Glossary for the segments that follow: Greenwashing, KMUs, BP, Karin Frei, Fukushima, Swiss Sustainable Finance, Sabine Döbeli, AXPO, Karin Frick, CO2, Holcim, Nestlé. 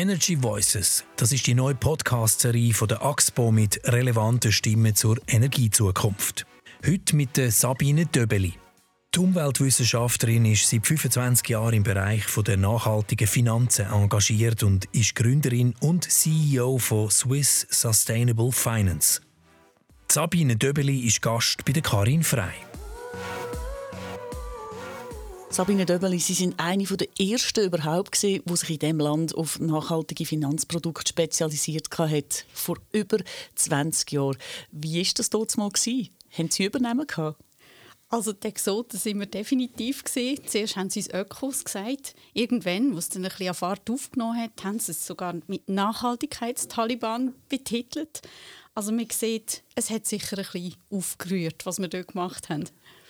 Energy Voices, das ist die neue Podcast-Serie von der AXPO mit relevanten Stimmen zur Energiezukunft. Heute mit der Sabine Döbeli. Die Umweltwissenschaftlerin ist seit 25 Jahren im Bereich der nachhaltigen Finanzen engagiert und ist Gründerin und CEO von Swiss Sustainable Finance. Die Sabine Döbeli ist Gast bei der Karin Frei. Sabine Döbeli, Sie waren eine der ersten überhaupt, die sich in diesem Land auf nachhaltige Finanzprodukte spezialisiert hat, vor über 20 Jahren. Wie war das damals? Haben Sie übernommen? Also die Exoten waren wir definitiv. Zuerst haben sie uns Ökos gesagt. Irgendwann, als es dann ein bisschen an Fahrt aufgenommen hat, haben sie es sogar mit Nachhaltigkeits-Taliban betitelt. Also man sieht, es hat sicher ein bisschen aufgerührt, was wir dort gemacht haben.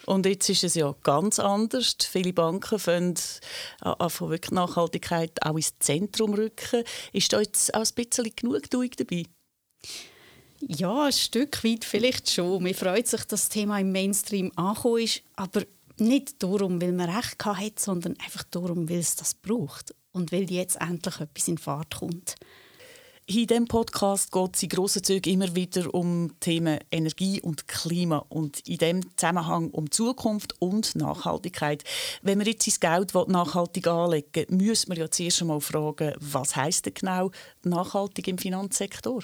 Und jetzt ist es ja ganz anders. Viele Banken fangen an, Nachhaltigkeit auch ins Zentrum rücken. Ist da jetzt auch ein bisschen Genugtuung dabei? Ja, ein Stück weit vielleicht schon. Mir freut sich, dass das Thema im Mainstream angekommen ist. Aber nicht darum, weil man Recht hatte, sondern einfach darum, weil es das braucht. Und weil jetzt endlich etwas in Fahrt kommt. In diesem Podcast geht es in grossen Zügen immer wieder um Themen Energie und Klima und in diesem Zusammenhang um Zukunft und Nachhaltigkeit. Wenn man jetzt sein Geld nachhaltig anlegen will, müssen wir ja zuerst einmal fragen, was heisst denn genau nachhaltig im Finanzsektor?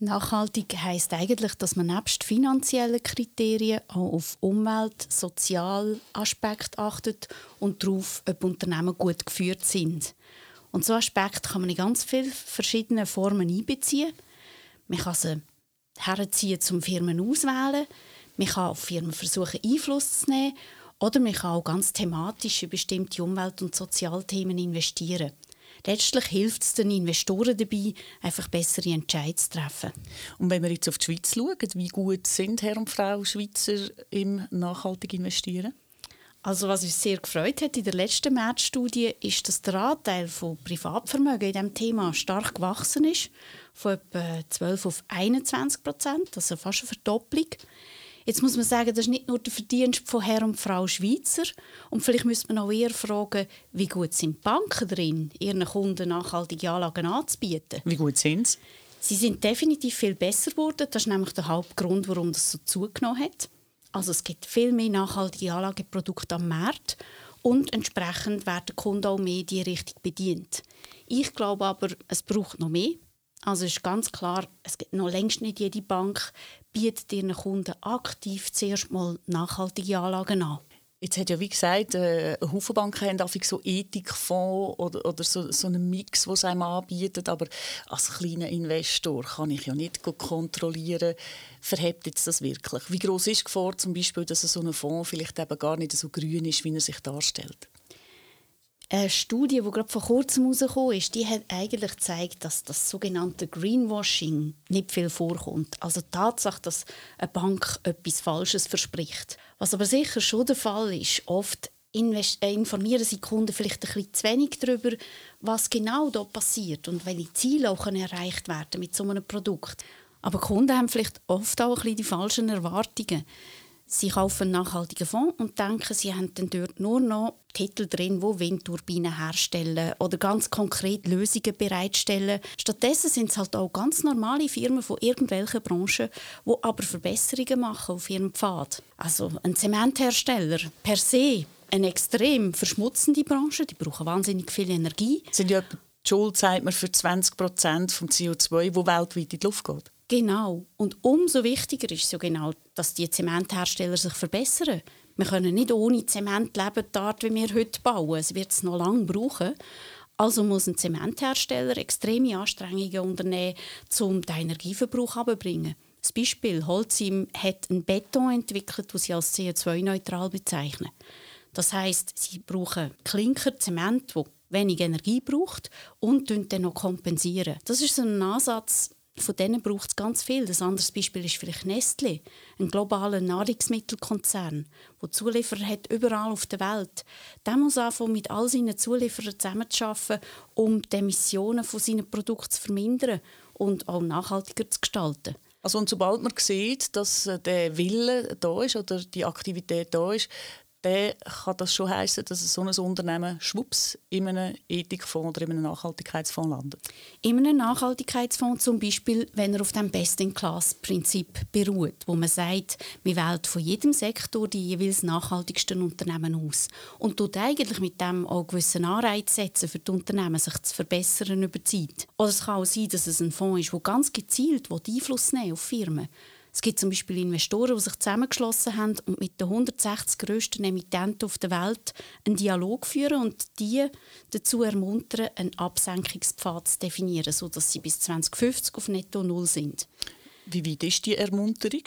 Nachhaltig heisst eigentlich, dass man nebst finanziellen Kriterien auch auf Umwelt-, Sozialaspekte achtet und darauf, ob Unternehmen gut geführt sind. Und so Aspekte kann man in ganz vielen verschiedenen Formen einbeziehen. Man kann sie herziehen, um Firmen auszuwählen. Man kann auf Firmen versuchen, Einfluss zu nehmen. Oder man kann auch ganz thematisch in bestimmte Umwelt- und Sozialthemen investieren. Letztlich hilft es den Investoren dabei, einfach bessere Entscheidungen zu treffen. Und wenn wir jetzt auf die Schweiz schauen, wie gut sind Herr und Frau Schweizer im nachhaltig investieren? Also, was uns sehr gefreut hat in der letzten März-Studie, ist, dass der Anteil von Privatvermögen in diesem Thema stark gewachsen ist, von etwa 12 auf 21%, also fast eine Verdopplung. Jetzt muss man sagen, das ist nicht nur der Verdienst von Herr und Frau Schweizer. Und vielleicht müsste man auch eher fragen, wie gut sind die Banken darin, ihren Kunden nachhaltige Anlagen anzubieten? Wie gut sind sie? Sie sind definitiv viel besser geworden. Das ist nämlich der Hauptgrund, warum das so zugenommen hat. Also es gibt viel mehr nachhaltige Anlageprodukte am Markt und entsprechend werden die Kunden auch mehr in die Richtung bedient. Ich glaube aber, es braucht noch mehr. Also ist ganz klar, es gibt noch längst nicht jede Bank, bietet ihren Kunden aktiv zuerst mal nachhaltige Anlagen an. Jetzt hat ja, wie gesagt, Haufen Banken haben häufig so Ethikfonds oder so einen Mix, den sie einem anbieten. Aber als kleiner Investor kann ich ja nicht kontrollieren, verhebt jetzt das wirklich. Wie gross ist die Gefahr, zum Beispiel, dass so ein Fonds vielleicht eben gar nicht so grün ist, wie er sich darstellt? Eine Studie, die gerade vor kurzem herausgekommen ist, die hat eigentlich gezeigt, dass das sogenannte Greenwashing nicht viel vorkommt. Also die Tatsache, dass eine Bank etwas Falsches verspricht. Was aber sicher schon der Fall ist, oft informieren sich Kunden vielleicht ein bisschen zu wenig darüber, was genau da passiert und welche Ziele auch erreicht werden mit so einem Produkt. Aber Kunden haben vielleicht oft auch ein bisschen die falschen Erwartungen. Sie kaufen einen nachhaltigen Fonds und denken, sie haben dann dort nur noch Titel drin, die Windturbinen herstellen oder ganz konkret Lösungen bereitstellen. Stattdessen sind es halt auch ganz normale Firmen von irgendwelchen Branchen, die aber Verbesserungen machen auf ihrem Pfad. Also ein Zementhersteller per se, eine extrem verschmutzende Branche, die brauchen wahnsinnig viel Energie. Sind ja die Schuld, sagt man, für 20% vom CO2, das weltweit in die Luft geht. Genau. Und umso wichtiger ist es ja genau, dass die Zementhersteller sich verbessern. Wir können nicht ohne Zement leben, die Art, wie wir heute bauen. Es wird es noch lange brauchen. Also muss ein Zementhersteller extreme Anstrengungen unternehmen, um den Energieverbrauch runterzubringen. Zum Beispiel Holcim hat einen Beton entwickelt, den sie als CO2-neutral bezeichnen. Das heisst, sie brauchen Klinker, Zement, der wenig Energie braucht und dann noch kompensieren. Das ist so ein Ansatz. Von denen braucht es ganz viel. Ein anderes Beispiel ist vielleicht Nestlé, ein globaler Nahrungsmittelkonzern, der Zulieferer hat überall auf der Welt. Der muss anfangen, mit all seinen Zulieferern zusammenzuarbeiten, um die Emissionen von seinen Produkten zu vermindern und auch nachhaltiger zu gestalten. Also und sobald man sieht, dass der Wille da ist oder die Aktivität da ist, dann kann das schon heissen, dass so ein Unternehmen schwupps in einem Ethikfonds oder in einem Nachhaltigkeitsfonds landet? In einem Nachhaltigkeitsfonds zum Beispiel, wenn er auf dem Best-in-Class-Prinzip beruht, wo man sagt, man wählt von jedem Sektor die jeweils nachhaltigsten Unternehmen aus und tut eigentlich mit dem auch gewissen Anreiz setzen für die Unternehmen, sich zu verbessern über die Zeit. Oder es kann auch sein, dass es ein Fonds ist, der ganz gezielt Einfluss nehmen auf Firmen. Es gibt zum Beispiel Investoren, die sich zusammengeschlossen haben und mit den 160 grössten Emittenten auf der Welt einen Dialog führen und die dazu ermuntern, einen Absenkungspfad zu definieren, sodass sie bis 2050 auf Netto Null sind. Wie weit ist die Ermunterung?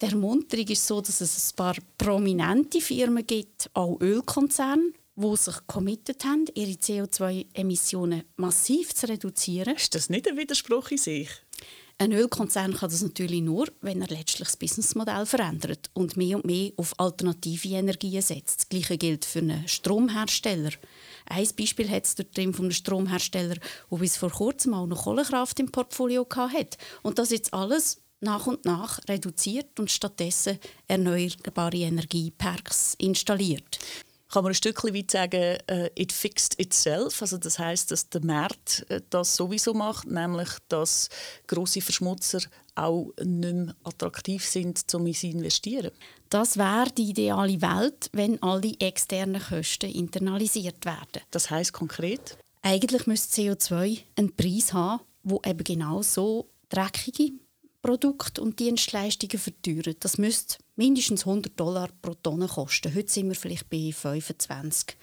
Die Ermunterung ist so, dass es ein paar prominente Firmen gibt, auch Ölkonzerne, die sich committed haben, ihre CO2-Emissionen massiv zu reduzieren. Ist das nicht ein Widerspruch in sich? Ein Ölkonzern kann das natürlich nur, wenn er letztlich das Businessmodell verändert und mehr auf alternative Energien setzt. Das Gleiche gilt für einen Stromhersteller. Ein Beispiel hat es dort drin von einem Stromhersteller, der bis vor kurzem auch noch Kohlekraft im Portfolio hatte. Und das jetzt alles nach und nach reduziert und stattdessen erneuerbare Energieparks installiert. Kann man ein Stück weit sagen, it fixed itself. Also das heisst, dass der Markt das sowieso macht, nämlich dass grosse Verschmutzer auch nicht mehr attraktiv sind, um in sie zu investieren. Das wäre die ideale Welt, wenn alle externen Kosten internalisiert werden. Das heisst konkret? Eigentlich müsste CO2 einen Preis haben, der eben genau so dreckige Produkte und Dienstleistungen verteuern. Das müsste mindestens $100 pro Tonne kosten. Heute sind wir vielleicht bei 25.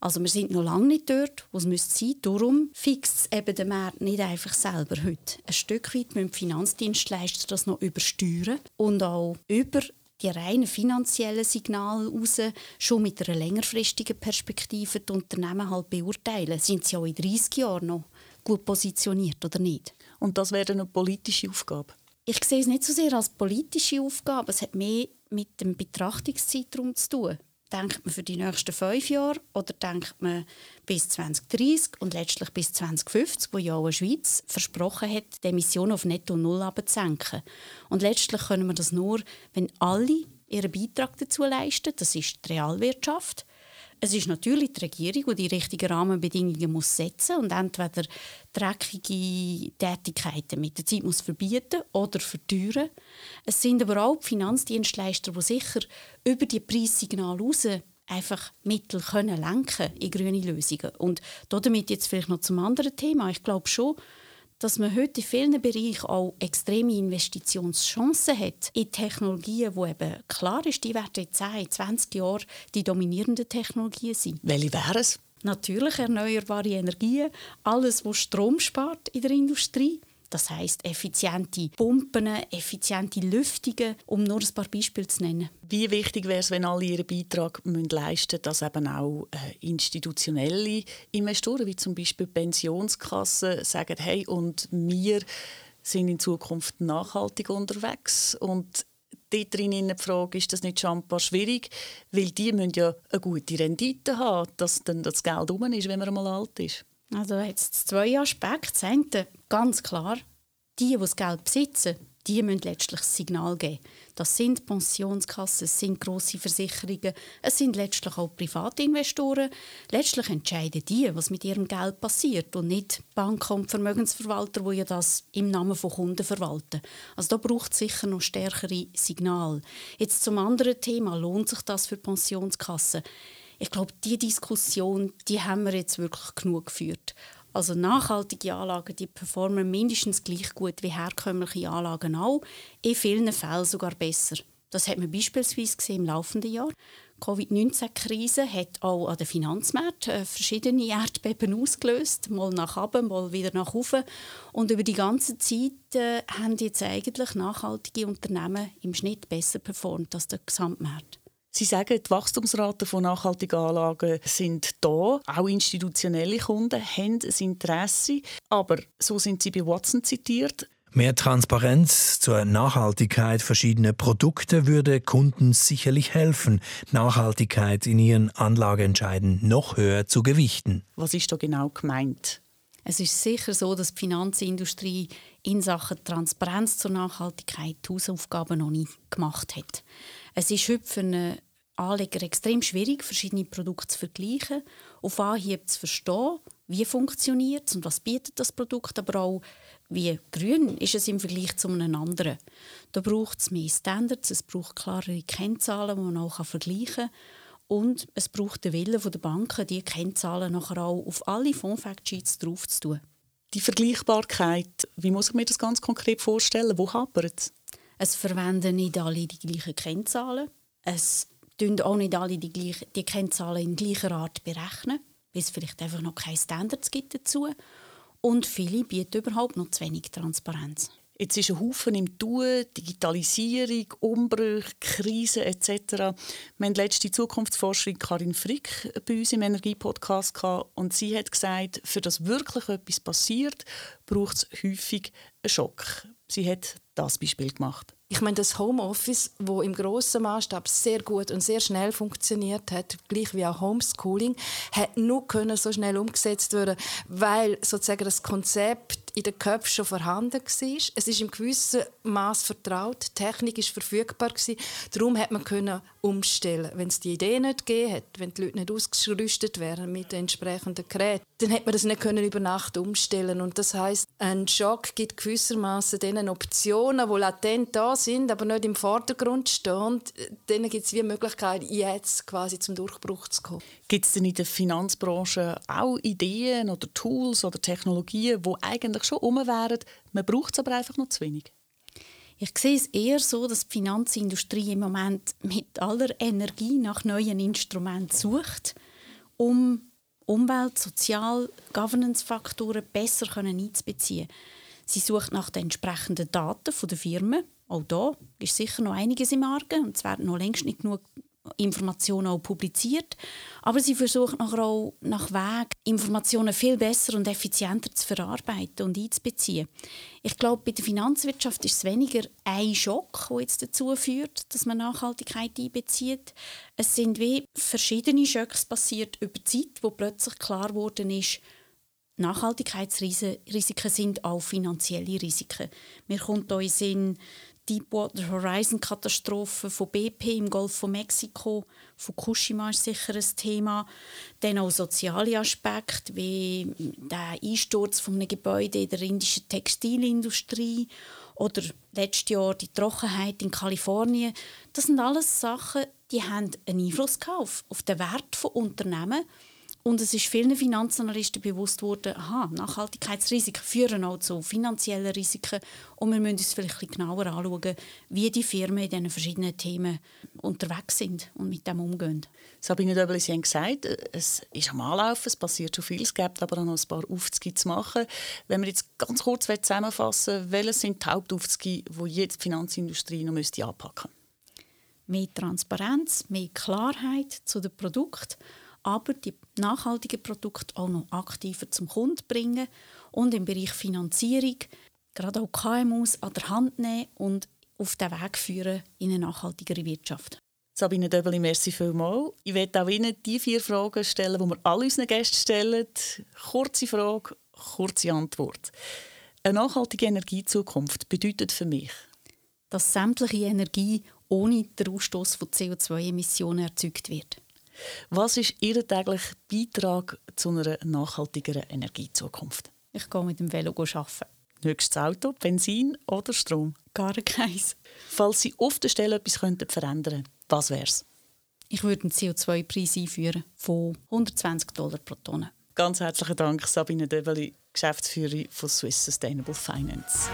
Also wir sind noch lange nicht dort, wo es sein müsste. Darum fixt es eben den Markt nicht einfach selber heute. Ein Stück weit müssen die Finanzdienstleister das noch übersteuern und auch über die reinen finanziellen Signale raus schon mit einer längerfristigen Perspektive die Unternehmen halt beurteilen. Sind sie auch in 30 Jahren noch gut positioniert oder nicht? Und das wäre eine politische Aufgabe? Ich sehe es nicht so sehr als politische Aufgabe. Es hat mehr mit dem Betrachtungszeitraum zu tun. Denkt man für die nächsten 5 Jahre oder denkt man bis 2030 und letztlich bis 2050, wo ja auch die Schweiz versprochen hat, die Emissionen auf Netto Null abzusenken. Und letztlich können wir das nur, wenn alle ihren Beitrag dazu leisten. Das ist die Realwirtschaft. Es ist natürlich die Regierung, die richtigen Rahmenbedingungen muss setzen und entweder dreckige Tätigkeiten mit der Zeit muss verbieten oder verteuern. Es sind aber auch die Finanzdienstleister, die sicher über die Preissignale raus einfach Mittel können lenken in grüne Lösungen. Und damit jetzt vielleicht noch zum anderen Thema. Ich glaube schon, dass man heute in vielen Bereichen auch extreme Investitionschancen hat in Technologien, wo eben klar ist, die werden in 10, 20 Jahren die dominierenden Technologien sein. Welche wären es? Natürlich erneuerbare Energien, alles, was Strom spart in der Industrie. Das heisst effiziente Pumpen, effiziente Lüftungen, um nur ein paar Beispiele zu nennen. Wie wichtig wäre es, wenn alle ihren Beitrag leisten müssen, dass eben auch institutionelle Investoren, wie zum Beispiel Pensionskassen, sagen, hey, und wir sind in Zukunft nachhaltig unterwegs. Und dort drinnen die Frage, ist das nicht schon ein paar schwierig? Weil die müssen ja eine gute Rendite haben, dass dann das Geld rum ist, wenn man einmal alt ist. Also jetzt 2 Aspekte. Das eine, ganz klar, die das Geld besitzen, die müssen letztlich das Signal geben. Das sind Pensionskassen, es sind grosse Versicherungen, es sind letztlich auch Privatinvestoren. Letztlich entscheiden die, was mit ihrem Geld passiert und nicht Banken und Vermögensverwalter, die ja das im Namen von Kunden verwalten. Also da braucht es sicher noch stärkere Signale. Jetzt zum anderen Thema, lohnt sich das für Pensionskassen? Ich glaube, diese Diskussion, die haben wir jetzt wirklich genug geführt. Also nachhaltige Anlagen, die performen mindestens gleich gut wie herkömmliche Anlagen auch, in vielen Fällen sogar besser. Das hat man beispielsweise gesehen im laufenden Jahr. Die Covid-19-Krise hat auch an den Finanzmärkten verschiedene Erdbeben ausgelöst, mal nach oben, mal wieder nach oben. Und über die ganze Zeit haben jetzt eigentlich nachhaltige Unternehmen im Schnitt besser performt als der Gesamtmarkt. Sie sagen, die Wachstumsraten von nachhaltigen Anlagen sind da. Auch institutionelle Kunden haben ein Interesse. Aber so sind sie bei Watson zitiert. Mehr Transparenz zur Nachhaltigkeit verschiedener Produkte würde Kunden sicherlich helfen, Nachhaltigkeit in ihren Anlageentscheiden noch höher zu gewichten. Was ist da genau gemeint? Es ist sicher so, dass die Finanzindustrie in Sachen Transparenz zur Nachhaltigkeit die Hausaufgaben noch nie gemacht hat. Es ist heute für eine Anleger extrem schwierig, verschiedene Produkte zu vergleichen, auf Anhieb zu verstehen, wie funktioniert es und was bietet das Produkt, aber auch wie grün ist es im Vergleich zu einem anderen. Da braucht es mehr Standards, es braucht klarere Kennzahlen, die man auch vergleichen kann. Und es braucht den Willen der Banken, diese Kennzahlen nachher auch auf alle Fonds-Factsheets drauf zu tun. Die Vergleichbarkeit, wie muss ich mir das ganz konkret vorstellen? Wo hapert es? Es verwenden nicht alle die gleichen Kennzahlen. Es tun auch nicht alle die Kennzahlen in gleicher Art berechnen, weil es vielleicht einfach noch keine Standards gibt dazu. Und viele bieten überhaupt noch zu wenig Transparenz. Jetzt ist ein Haufen im Tun, Digitalisierung, Umbrüche, Krisen etc. Wir hatten letzte Zukunftsforscherin Karin Frick bei uns im Energie-Podcast gehabt, und sie hat gesagt, für das wirklich etwas passiert, braucht es häufig einen Schock. Sie hat das Beispiel gemacht. Ich meine, das Homeoffice, das im grossen Maßstab sehr gut und sehr schnell funktioniert hat, gleich wie auch Homeschooling, hat nur so schnell umgesetzt werden, weil sozusagen das Konzept in den Köpfen schon vorhanden war. Es ist im gewissen Maß vertraut, die Technik war verfügbar, darum hat man umstellen. Wenn es die Idee nicht gegeben hat, wenn die Leute nicht ausgerüstet wären mit den entsprechenden Geräten, dann hätte man das nicht über Nacht umstellen. Und das heisst, ein Schock gibt gewissermaßen denen Optionen, die latent da sind, aber nicht im Vordergrund stehen. Denen gibt es die Möglichkeit, jetzt quasi zum Durchbruch zu kommen. Gibt es denn in der Finanzbranche auch Ideen oder Tools oder Technologien, die eigentlich schon rum wären, man braucht es aber einfach noch zu wenig? Ich sehe es eher so, dass die Finanzindustrie im Moment mit aller Energie nach neuen Instrumenten sucht, um Umwelt-, Sozial-, Governance-Faktoren besser einzubeziehen. Sie sucht nach den entsprechenden Daten der Firmen. Auch da ist sicher noch einiges im Argen und es werden noch längst nicht genug Informationen auch publiziert. Aber sie versucht nachher auch nach Wegen, Informationen viel besser und effizienter zu verarbeiten und einzubeziehen. Ich glaube, bei der Finanzwirtschaft ist es weniger ein Schock, der jetzt dazu führt, dass man Nachhaltigkeit einbezieht. Es sind wie verschiedene Schocks passiert über die Zeit, wo plötzlich klar geworden ist, Nachhaltigkeitsrisiken sind auch finanzielle Risiken. Mir kommt da in den Sinn, Deepwater Horizon-Katastrophe von BP im Golf von Mexiko. Fukushima ist sicher ein Thema. Dann auch soziale Aspekte wie der Einsturz eines Gebäudes in der indischen Textilindustrie oder letztes Jahr die Trockenheit in Kalifornien. Das sind alles Sachen, die haben einen Einfluss auf den Wert von Unternehmen. Und es ist vielen Finanzanalysten bewusst worden, Nachhaltigkeitsrisiken führen auch zu finanziellen Risiken. Und wir müssen uns vielleicht ein bisschen genauer anschauen, wie die Firmen in diesen verschiedenen Themen unterwegs sind und mit dem umgehen. Sabine Döbeli, Sie haben gesagt, es ist am Anlaufen, es passiert schon viel, es gibt aber auch noch ein paar Aufzüge zu machen. Wenn wir jetzt ganz kurz zusammenfassen, welche sind die Hauptaufzüge, die jetzt die Finanzindustrie noch anpacken müsste? Mehr Transparenz, mehr Klarheit zu den Produkten, aber die nachhaltigen Produkte auch noch aktiver zum Kunden bringen und im Bereich Finanzierung gerade auch KMUs an der Hand nehmen und auf den Weg führen in eine nachhaltigere Wirtschaft. Sabine Döbeli, merci vielmals. Ich werde auch Ihnen die 4 Fragen stellen, die wir all unseren Gästen stellen. Kurze Frage, kurze Antwort. Eine nachhaltige Energiezukunft bedeutet für mich, dass sämtliche Energie ohne den Ausstoß von CO2-Emissionen erzeugt wird. Was ist Ihr täglicher Beitrag zu einer nachhaltigeren Energiezukunft? Ich gehe mit dem Velo arbeiten. Höchstes Auto, Benzin oder Strom? Gar keins. Falls Sie auf der Stelle etwas verändern könnten, was wäre es? Ich würde einen CO2-Preis einführen von $120 pro Tonne. Ganz herzlichen Dank, Sabine Döbeli, Geschäftsführerin von Swiss Sustainable Finance.